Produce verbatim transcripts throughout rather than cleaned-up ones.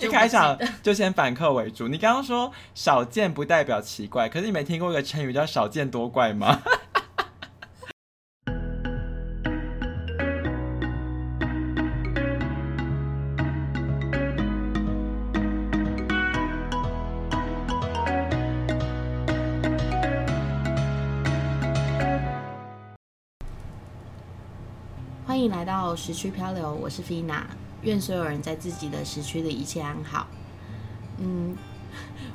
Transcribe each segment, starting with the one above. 一开场就先反客为主。你刚刚说少见不代表奇怪，可是你没听过一个成语叫少见多怪吗？欢迎来到时区漂流，我是 Fina， 愿所有人在自己的时区里一切安好。嗯，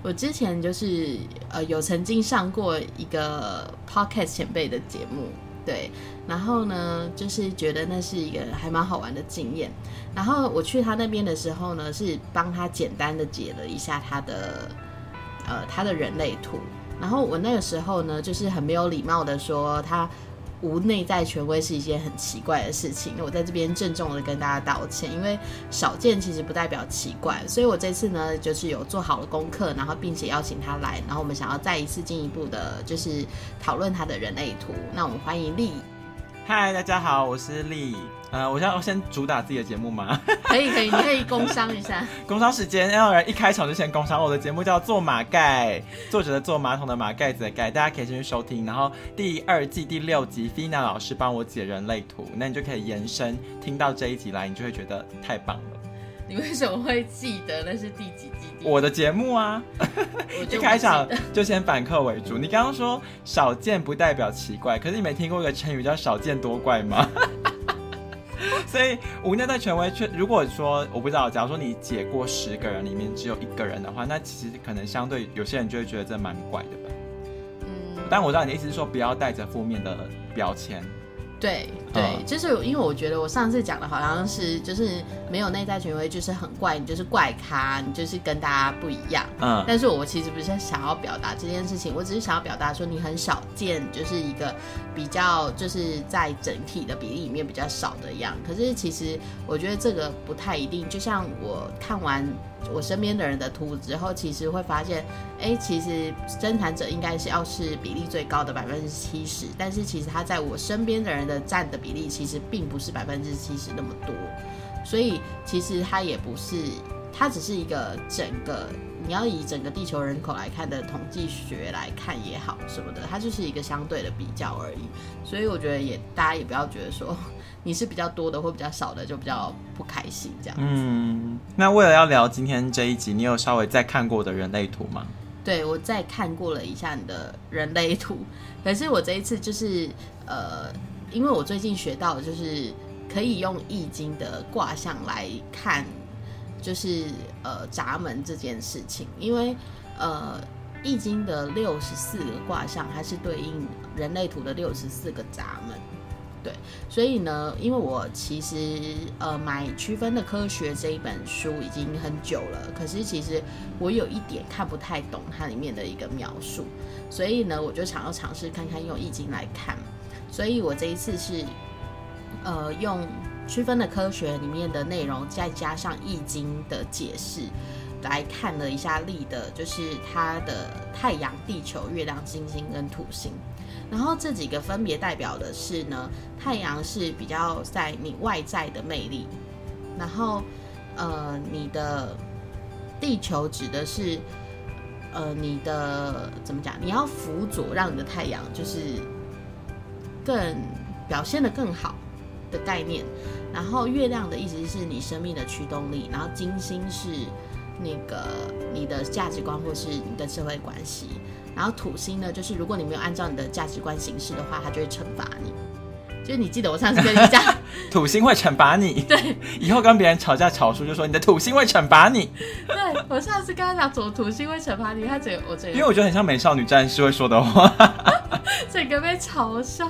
我之前就是呃有曾经上过一个 podcast 前辈的节目，对，然后呢就是觉得那是一个还蛮好玩的经验。然后我去他那边的时候呢，是帮他简单的解了一下他的呃他的人类图。然后我那个时候呢，就是很没有礼貌的说他无内在权威是一件很奇怪的事情，我在这边郑重的跟大家道歉，因为少见其实不代表奇怪，所以我这次呢就是有做好了功课，然后并且邀请他来，然后我们想要再一次进一步的就是讨论他的人类图。那我们欢迎莉。嗨，大家好，我是莉。呃，我要先主打自己的节目吗？可以可以，你可以工商一下。工商时间，要有人一开场就先工商。我的节目叫做马盖，作者的做，马桶的马，盖子的盖，大家可以先去收听。然后第二季第六集 ，Fina 老师帮我解人类图，那你就可以延伸听到这一集来，你就会觉得太棒了。你为什么会记得那是第几季？我的节目啊，一开场就先反客为主。你刚刚说少见不代表奇怪，可是你没听过一个成语叫少见多怪吗？所以无内在权威，如果说我不知道，假如说你解过十个人里面只有一个人的话，那其实可能相对有些人就会觉得这蛮怪的吧。嗯，但我知道你的意思是说不要带着负面的标签。对对、嗯，就是因为我觉得我上次讲的好像是就是没有内在权威就是很怪，你就是怪咖，你就是跟大家不一样。嗯，但是我其实不是想要表达这件事情，我只是想要表达说你很少见，就是一个比较就是在整体的比例里面比较少的样。可是其实我觉得这个不太一定，就像我看完我身边的人的图之后，其实会发现，哎，其实生产者应该是要是比例最高的百分之七十，但是其实他在我身边的人的占的比例其实并不是百分之七十那么多，所以其实他也不是，他只是一个整个你要以整个地球人口来看的统计学来看也好什么的，它就是一个相对的比较而已。所以我觉得也大家也不要觉得说你是比较多的或比较少的就比较不开心这样子。嗯，那为了要聊今天这一集，你有稍微再看过我的人类图吗？对，我再看过了一下你的人类图，可是我这一次就是呃，因为我最近学到就是可以用易经的卦象来看就是呃闸门这件事情，因为呃易经的六十四个卦象它是对应人类图的六十四个闸门，对，所以呢，因为我其实呃买《区分的科学》这一本书已经很久了，可是其实我有一点看不太懂它里面的一个描述，所以呢，我就想要尝试看看用易经来看，所以我这一次是呃用。区分的科学里面的内容再加上易经的解释来看了一下莉的就是它的太阳、地球、月亮、金星跟土星，然后这几个分别代表的是呢，太阳是比较在你外在的魅力，然后呃你的地球指的是呃你的怎么讲，你要辅佐让你的太阳就是更表现得更好的概念，然后月亮的意思是你生命的驱动力，然后金星是那个你的价值观或是你的社会关系，然后土星呢就是如果你没有按照你的价值观行事的话，它就会惩罚你。就是你记得我上次跟你讲土星会惩罚你，对，以后跟别人吵架吵输就说你的土星会惩罚你。对，我上次跟他讲左土星会惩罚你，他觉得我觉得因为我觉得很像美少女战士会说的话，整个被嘲笑。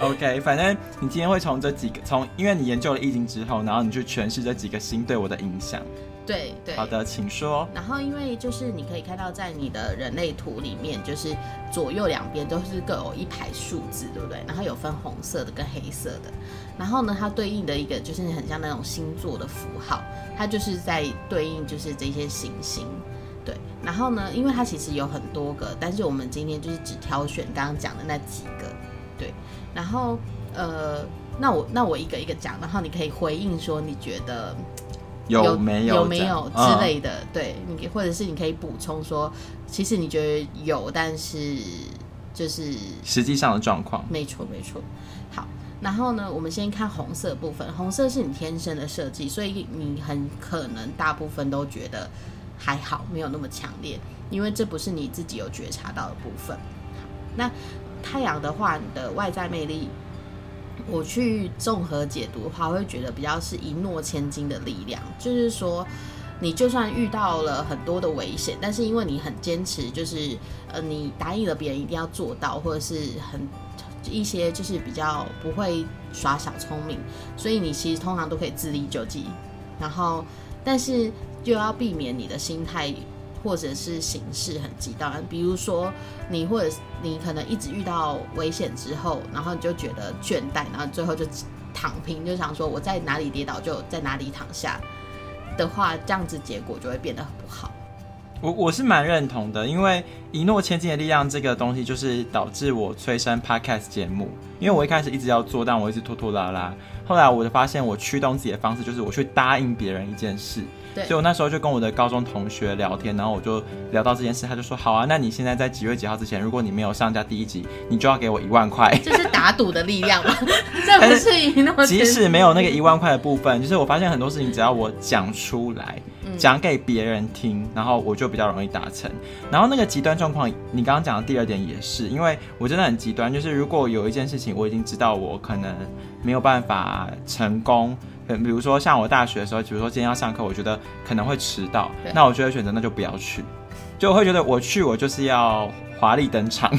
OK， 反正你今天会从这几个，从因为你研究了易经之后，然后你去诠释这几个星对我的影响。对对，好的，请说。然后因为就是你可以看到在你的人类图里面，就是左右两边都是各有一排数字，对不对？然后有分红色的跟黑色的。然后呢，它对应的一个就是很像那种星座的符号，它就是在对应就是这些行星。对，然后呢，因为它其实有很多个，但是我们今天就是只挑选刚刚讲的那几个。对，然后呃那我那我一个一个讲，然后你可以回应说你觉得有没有有没有之类的、嗯、对，你或者是你可以补充说其实你觉得有，但是就是实际上的状况，没错没错。好，然后呢我们先看红色部分，红色是你天生的设计，所以你很可能大部分都觉得还好，没有那么强烈，因为这不是你自己有觉察到的部分。那太阳的话，你的外在魅力我去综合解读的话，会觉得比较是一诺千金的力量，就是说你就算遇到了很多的危险，但是因为你很坚持，就是呃，你答应了别人一定要做到，或者是很一些就是比较不会耍小聪明，所以你其实通常都可以自力救济，然后但是就要避免你的心态或者是形式很极端，比如说你或者你可能一直遇到危险之后，然后你就觉得倦怠，然后最后就躺平，就想说我在哪里跌倒就在哪里躺下的话，这样子结果就会变得很不好。我我是蛮认同的，因为一诺千金的力量这个东西就是导致我催生 podcast 节目，因为我一开始一直要做，但我一直拖拖拉拉，后来我就发现我驱动自己的方式就是我去答应别人一件事，所以我那时候就跟我的高中同学聊天，然后我就聊到这件事，他就说好啊，那你现在在几月几号之前如果你没有上架第一集，你就要给我一万块，这是打赌的力量吗？这不是一诺千金，即使没有那个一万块的部分，就是我发现很多事情只要我讲出来，讲给别人听，然后我就比较容易达成。然后那个极端状况你刚刚讲的第二点也是，因为我真的很极端，就是如果有一件事情我已经知道我可能没有办法成功，比如说像我大学的时候，比如说今天要上课我觉得可能会迟到，那我就会选择那就不要去，就会觉得我去我就是要华丽登场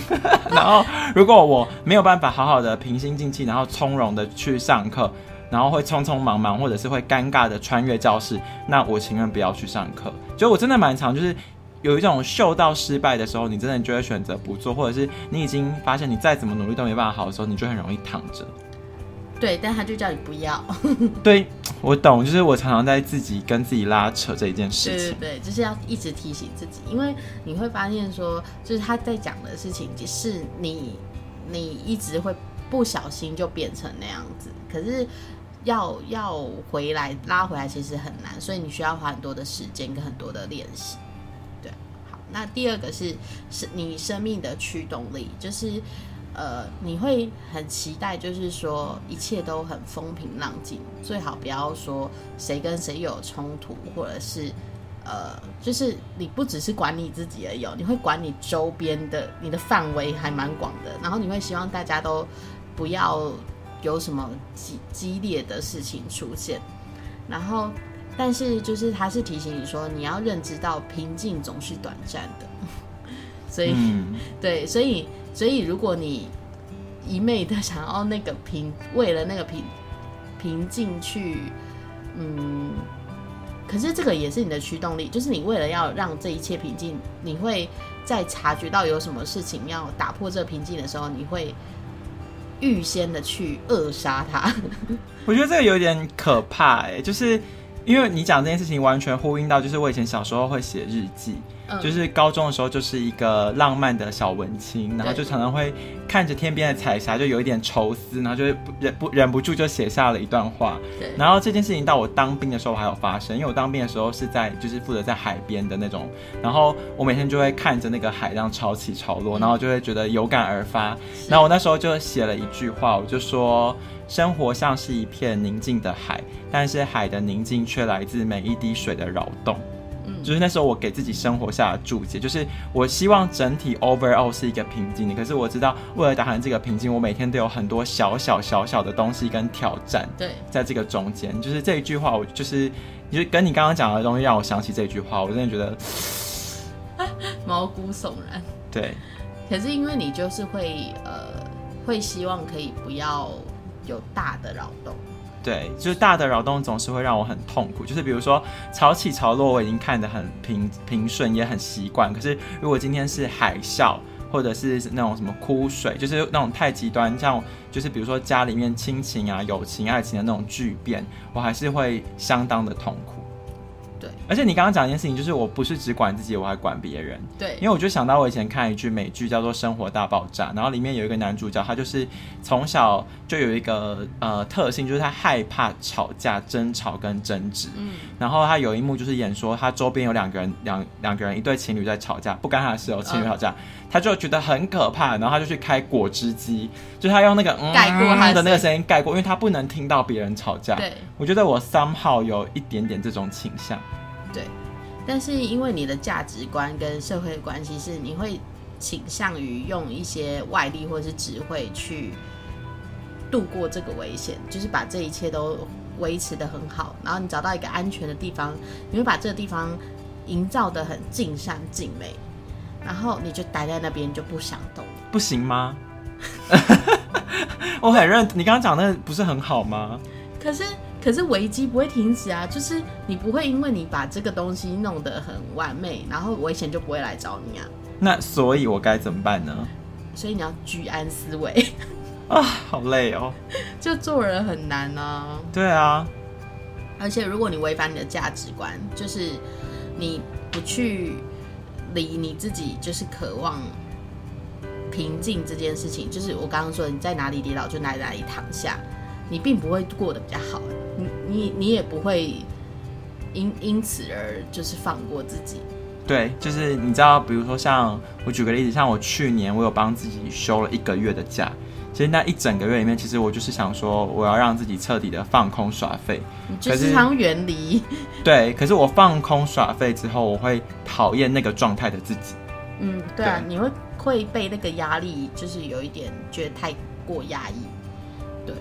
然后如果我没有办法好好的平心静气然后从容的去上课，然后会匆匆忙忙或者是会尴尬的穿越教室，那我情愿不要去上课。就我真的蛮常就是有一种嗅到失败的时候，你真的就会选择不做，或者是你已经发现你再怎么努力都没办法好的时候，你就很容易躺着。对，但他就叫你不要对，我懂，就是我常常在自己跟自己拉扯这一件事情。对对对，就是要一直提醒自己，因为你会发现说就是他在讲的事情是你你一直会不小心就变成那样子，可是要要回来拉回来其实很难，所以你需要花很多的时间跟很多的练习。对，好，那第二个是你生命的驱动力，就是呃，你会很期待，就是说一切都很风平浪静，最好不要说谁跟谁有冲突，或者是呃，就是你不只是管你自己而已，你会管你周边的，你的范围还蛮广的，然后你会希望大家都不要有什么激烈的事情出现，然后但是就是他是提醒你说你要认知到平静总是短暂的所以、嗯、对，所以所以如果你一昧的想要那个平，为了那个平平静去嗯，可是这个也是你的驱动力，就是你为了要让这一切平静，你会在察觉到有什么事情要打破这平静的时候，你会预先的去扼杀它我觉得这个有点可怕、欸、就是因为你讲这件事情完全呼应到就是我以前小时候会写日记、嗯、就是高中的时候就是一个浪漫的小文青，然后就常常会看着天边的彩霞就有一点愁思，然后就忍 不, 忍不住就写下了一段话。然后这件事情到我当兵的时候还有发生，因为我当兵的时候是在就是负责在海边的那种，然后我每天就会看着那个海浪潮起潮落、嗯、然后就会觉得有感而发。然后我那时候就写了一句话，我就说生活像是一片宁静的海，但是海的宁静却来自每一滴水的扰动、嗯、就是那时候我给自己生活下的注解，就是我希望整体 overall 是一个平静的，可是我知道为了达成这个平静，我每天都有很多小小小小的东西跟挑战在这个中间。就是这一句话我就是跟你刚刚讲的东西让我想起这句话，我真的觉得毛骨悚然。对，可是因为你就是会呃，会希望可以不要有大的扰动。对，就是大的扰动总是会让我很痛苦，就是比如说潮起潮落我已经看得很 平, 平顺也很习惯，可是如果今天是海啸或者是那种什么枯水，就是那种太极端，像就是比如说家里面亲情啊友情爱情的那种巨变，我还是会相当的痛苦。对，而且你刚刚讲一件事情，就是我不是只管自己，我还管别人。对，因为我就想到我以前看一句美剧叫做《生活大爆炸》，然后里面有一个男主角，他就是从小就有一个呃特性，就是他害怕吵架、争吵跟争执。嗯，然后他有一幕就是演说，他周边有两个人，两两个人一对情侣在吵架，不干他的事哦，情侣吵架，嗯、他就觉得很可怕，然后他就去开果汁机，就是他用那个嗯盖过他的那个声音盖过，因为他不能听到别人吵架。对，我觉得我 somehow 有一点点这种倾向。对，但是因为你的价值观跟社会关系是你会倾向于用一些外力或是智慧去度过这个危险，就是把这一切都维持得很好，然后你找到一个安全的地方，你会把这个地方营造得很尽善尽美，然后你就待在那边就不想动，不行吗？我很认，你刚刚讲的那不是很好吗？可是可是危机不会停止啊，就是你不会因为你把这个东西弄得很完美，然后危险就不会来找你啊。那所以我该怎么办呢？所以你要居安思危啊，好累哦，就做人很难啊。对啊，而且如果你违反你的价值观，就是你不去理你自己，就是渴望平静这件事情，就是我刚刚说你在哪里跌倒就哪里哪里躺下，你并不会过得比较好，你你你也不会 因, 因此而就是放过自己。对，就是你知道，比如说像我举个例子，像我去年我有帮自己休了一个月的假，其实那一整个月里面，其实我就是想说我要让自己彻底的放空耍废，你就是常远离。对，可是我放空耍废之后，我会讨厌那个状态的自己。嗯，对啊，对，你会会被那个压力就是有一点觉得太过压抑。对，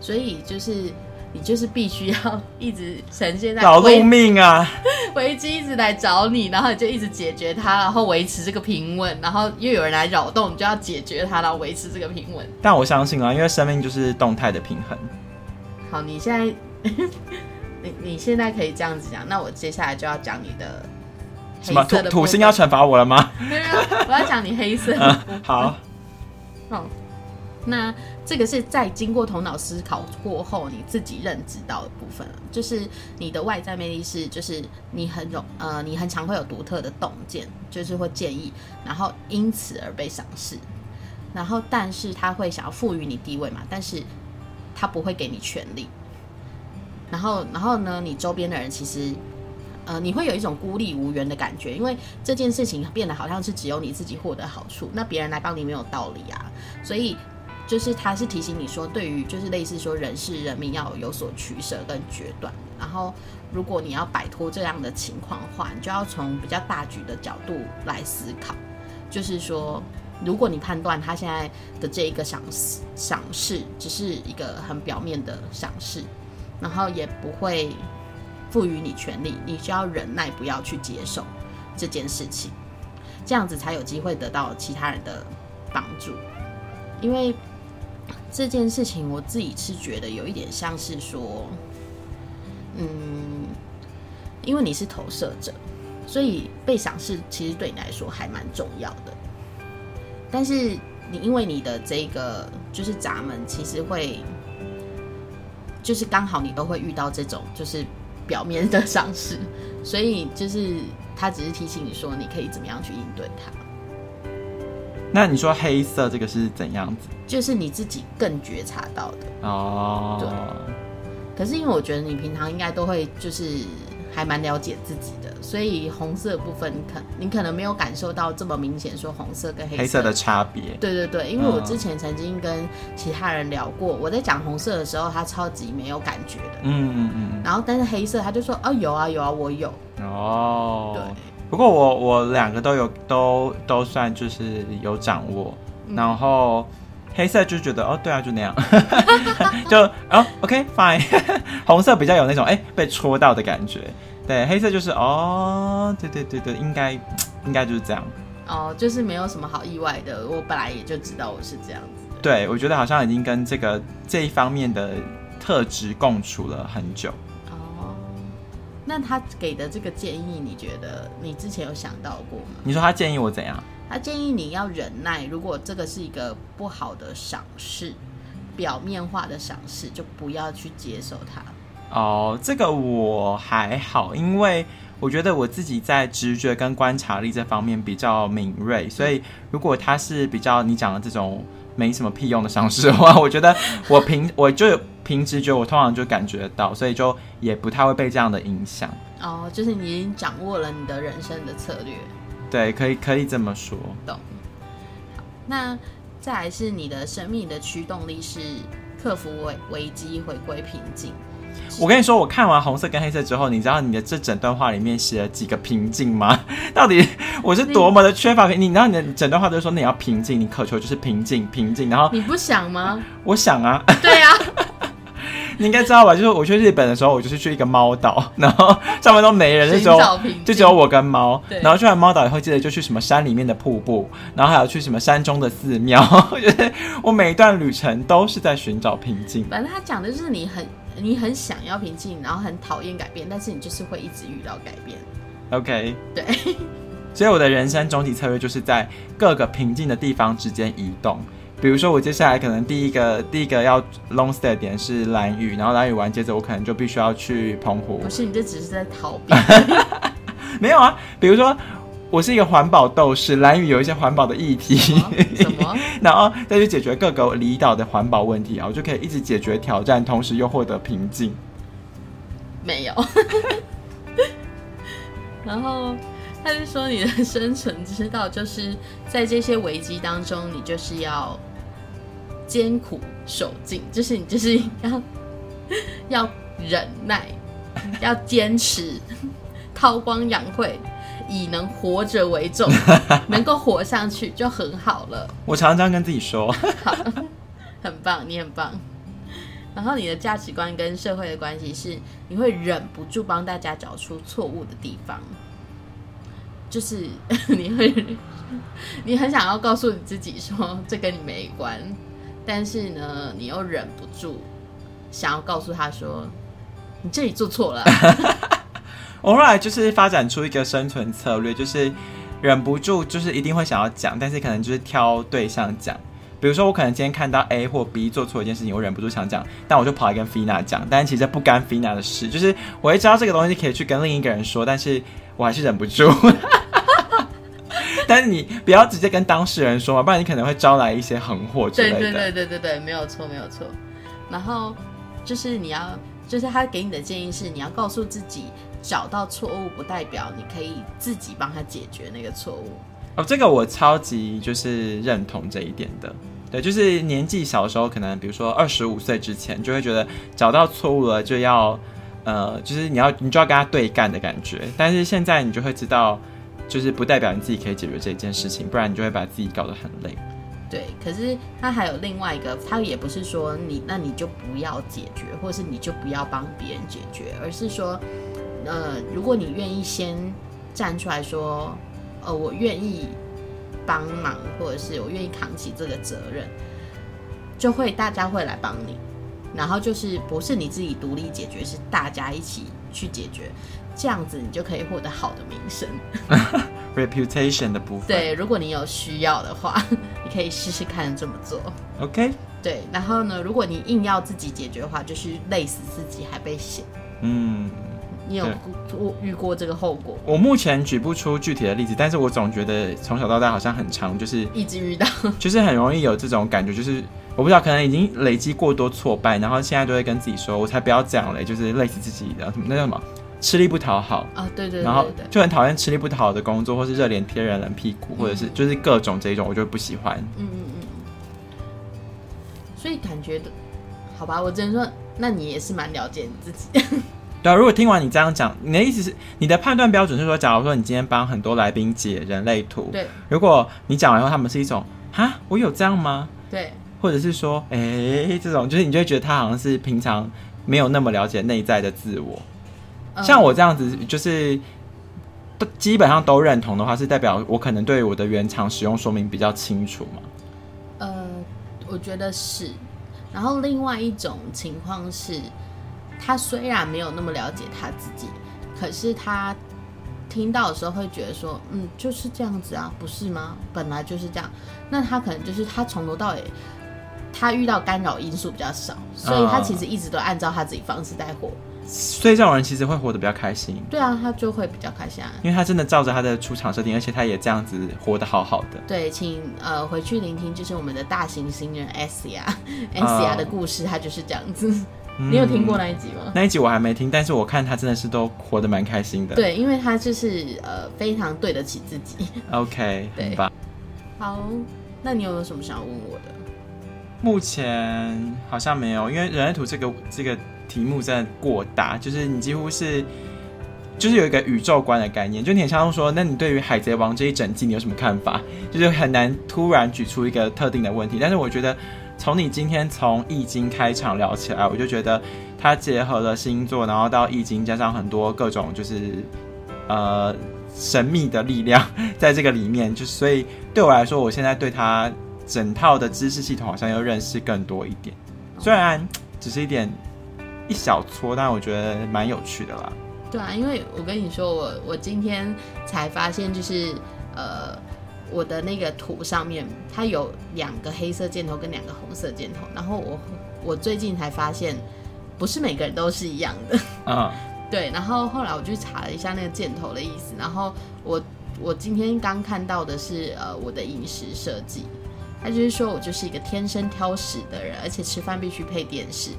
所以就是你就是必须要一直呈现在老路命啊，危机一直来找你，然后你就一直解决它，然后维持这个平稳，然后又有人来扰动，你就要解决它，然后维持这个平稳。但我相信啊，因为生命就是动态的平衡。好，你现在你, 你现在可以这样子讲，那我接下来就要讲你的什么 土, 土星要惩罚我了吗？没有，我要讲你黑色的部分、嗯、好好，那这个是在经过头脑思考过后你自己认知到的部分，就是你的外在魅力是，就是你很容呃你很常会有独特的洞见，就是会建议，然后因此而被赏识，然后但是他会想要赋予你地位嘛，但是他不会给你权力，然后然后呢，你周边的人其实呃，你会有一种孤立无援的感觉，因为这件事情变得好像是只有你自己获得好处，那别人来帮你没有道理啊，所以。就是他是提醒你说，对于就是类似说人事人民要有所取舍跟决断，然后如果你要摆脱这样的情况的话，你就要从比较大局的角度来思考，就是说如果你判断他现在的这一个赏识只是一个很表面的赏识，然后也不会赋予你权利，你就要忍耐，不要去接受这件事情，这样子才有机会得到其他人的帮助。因为这件事情我自己是觉得有一点像是说，嗯，因为你是投射者，所以被赏识其实对你来说还蛮重要的，但是你因为你的这个就是闸门其实会就是刚好你都会遇到这种就是表面的赏识，所以就是他只是提醒你说你可以怎么样去应对它。那你说黑色这个是怎样子？就是你自己更觉察到的哦。对。可是因为我觉得你平常应该都会就是还蛮了解自己的，所以红色的部分你可你可能没有感受到这么明显，说红色跟黑色黑色的差别。对对对，因为我之前曾经跟其他人聊过，嗯、我在讲红色的时候，他超级没有感觉的。嗯嗯嗯。然后但是黑色他就说哦有啊有啊我有。哦。对。不过我我两个都有都都算就是有掌握，嗯、然后黑色就觉得哦对啊就那样，就哦 OK fine， 红色比较有那种哎被戳到的感觉，对，黑色就是哦对对对对应该应该就是这样，哦就是没有什么好意外的，我本来也就知道我是这样子的，对，我觉得好像已经跟这个这一方面的特质共处了很久。那他给的这个建议你觉得你之前有想到过吗？你说他建议我怎样？他建议你要忍耐，如果这个是一个不好的赏识，表面化的赏识，就不要去接受它。哦，这个我还好，因为我觉得我自己在直觉跟观察力这方面比较敏锐，所以如果他是比较你讲的这种没什么屁用的伤势的话，我觉得我凭我就凭直觉，我通常就感觉到，所以就也不太会被这样的影响。哦，就是你已经掌握了你的人生的策略。对，可以可以这么说。懂。好，那再来是你的生命的驱动力是克服危机，回归平静。我跟你说，我看完红色跟黑色之后，你知道你的这整段话里面写了几个平静吗？到底我是多么的缺乏平静？你知道你的整段话都说你要平静，你渴求就是平静，平静。然后你不想吗？我想啊。对啊。你应该知道吧？就是我去日本的时候，我就是去一个猫岛，然后上面都没人，那时候就只有我跟猫。然后去完猫岛以后，记得就去什么山里面的瀑布，然后还有去什么山中的寺庙。就是我每一段旅程都是在寻找平静。反正他讲的就是你很。你很想要平静，然后很讨厌改变，但是你就是会一直遇到改变。 OK， 对。所以我的人生终极策略就是在各个平静的地方之间移动。比如说我接下来可能第一个第一个要 long stay 的点是兰屿，然后兰屿完接着我可能就必须要去澎湖。不是，你这只是在逃避。没有啊，比如说我是一个环保斗士，兰屿有一些环保的议题，什么然后再去解决各个离岛的环保问题，我就可以一直解决挑战，同时又获得平静。没有。然后他就说你的生存之道就是在这些危机当中，你就是要艰苦守静，就是你就是要要忍耐，要坚持，韬光养晦，以能活着为重，能够活上去就很好了。我常常这样跟自己说。好，很棒，你很棒。然后你的价值观跟社会的关系是，你会忍不住帮大家找出错误的地方，就是你会，你很想要告诉你自己说这跟你没关，但是呢，你又忍不住想要告诉他说，你这里做错了。我后来就是发展出一个生存策略，就是忍不住就是一定会想要讲，但是可能就是挑对象讲。比如说我可能今天看到 A 或 B 做错一件事情，我忍不住想讲，但我就跑来跟 Fina 讲，但其实不干 Fina 的事，就是我会知道这个东西可以去跟另一个人说，但是我还是忍不住。但是你不要直接跟当事人说嘛，不然你可能会招来一些横祸之类的。对对对对对对，没有错没有错。然后就是你要，就是他给你的建议是你要告诉自己，找到错误不代表你可以自己帮他解决那个错误。哦，这个我超级就是认同这一点的。对，就是年纪小的时候，可能比如说二十五岁之前，就会觉得找到错误了就要，呃，就是你要你就要跟他对干的感觉。但是现在你就会知道，就是不代表你自己可以解决这件事情，不然你就会把自己搞得很累。对，可是他还有另外一个，他也不是说你那你就不要解决，或是你就不要帮别人解决，而是说。呃，如果你愿意先站出来说，呃，我愿意帮忙，或者是我愿意扛起这个责任，就会大家会来帮你。然后就是不是你自己独立解决，是大家一起去解决，这样子你就可以获得好的名声。reputation 的部分。对，如果你有需要的话，你可以试试看这么做。OK。对，然后呢，如果你硬要自己解决的话，就是累死自己还被嫌。嗯。你有遇过这个后果？我目前举不出具体的例子，但是我总觉得从小到大好像很常就是一直遇到，就是很容易有这种感觉，就是我不知道可能已经累积过多挫败，然后现在就会跟自己说，我才不要这样嘞，就是累死自己的，那叫什么吃力不讨好啊？对对对，然后就很讨厌吃力不讨好的工作，或是热脸贴人冷屁股，或者是就是各种这一种，我就不喜欢。嗯嗯嗯。所以感觉好吧，我只能说，那你也是蛮了解你自己。对啊，如果听完你这样讲，你的意思是你的判断标准是说，假如说你今天帮很多来宾解人类图，对，如果你讲完以后他们是一种哈，我有这样吗？对，或者是说，哎、欸，这种就是你就会觉得他好像是平常没有那么了解内在的自我、嗯。像我这样子，就是基本上都认同的话，是代表我可能对我的原厂使用说明比较清楚嘛？呃，我觉得是。然后另外一种情况是。他虽然没有那么了解他自己，可是他听到的时候会觉得说，嗯，就是这样子啊，不是吗？本来就是这样。那他可能就是他从头到尾，他遇到干扰因素比较少，所以他其实一直都按照他自己方式在活。所以这种人其实会活得比较开心。对啊，他就会比较开心啊，因为他真的照着他的出场设定，而且他也这样子活得好好的。对，请呃回去聆听就是我们的大型新人 Asia 的故事，他就是这样子。嗯、你有听过那一集吗？那一集我还没听，但是我看他真的是都活得蛮开心的。对，因为他就是呃非常对得起自己。OK， 对吧？好，那你有没有什么想要问我的？目前好像没有，因为人类图这个这个题目真的过大，就是你几乎是就是有一个宇宙观的概念，就你很像说，那你对于《海贼王》这一整季你有什么看法？就是很难突然举出一个特定的问题，但是我觉得。从你今天从易经开场聊起来，我就觉得它结合了星座，然后到易经，加上很多各种就是呃神秘的力量在这个里面，就所以对我来说，我现在对它整套的知识系统好像又认识更多一点。虽然只是一点一小撮，但我觉得蛮有趣的啦。对啊，因为我跟你说，我我今天才发现，就是呃。我的那个图上面它有两个黑色箭头跟两个红色箭头，然后我我最近才发现不是每个人都是一样的啊、uh-huh. 对，然后后来我去查了一下那个箭头的意思，然后我我今天刚看到的是呃我的饮食设计，它就是说我就是一个天生挑食的人，而且吃饭必须配电视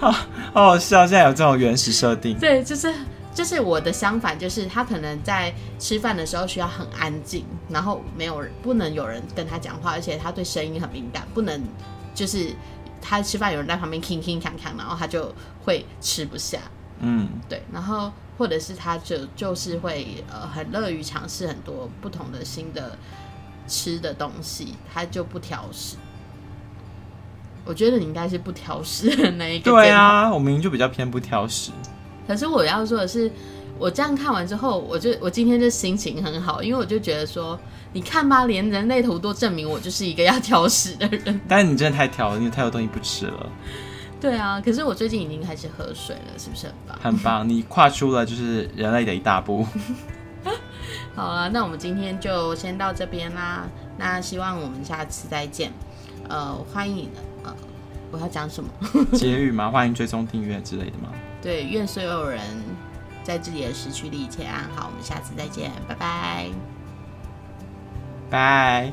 好好笑，现在有这种原始设定。对，就是就是我的相反，就是他可能在吃饭的时候需要很安静，然后没有不能有人跟他讲话，而且他对声音很敏感，不能就是他吃饭有人在旁边吭吭吭吭，然后他就会吃不下。嗯，对，然后或者是他就就是会、呃、很乐于尝试很多不同的新的吃的东西，他就不挑食。我觉得你应该是不挑食的那一个。对啊，我明明就比较偏不挑食。可是我要说的是，我这样看完之后，我就我今天就心情很好，因为我就觉得说，你看吧，连人类图都证明我就是一个要挑食的人。但是你真的太挑了，你太多东西不吃了。对啊，可是我最近已经开始喝水了，是不是很棒？很棒，你跨出了就是人类的一大步。好啊，那我们今天就先到这边啦。那希望我们下次再见。呃，欢迎呃，我要讲什么？结语吗？欢迎追踪订阅之类的吗？对，愿所有人在自己的时区里一切安好。我们下次再见，拜拜，拜。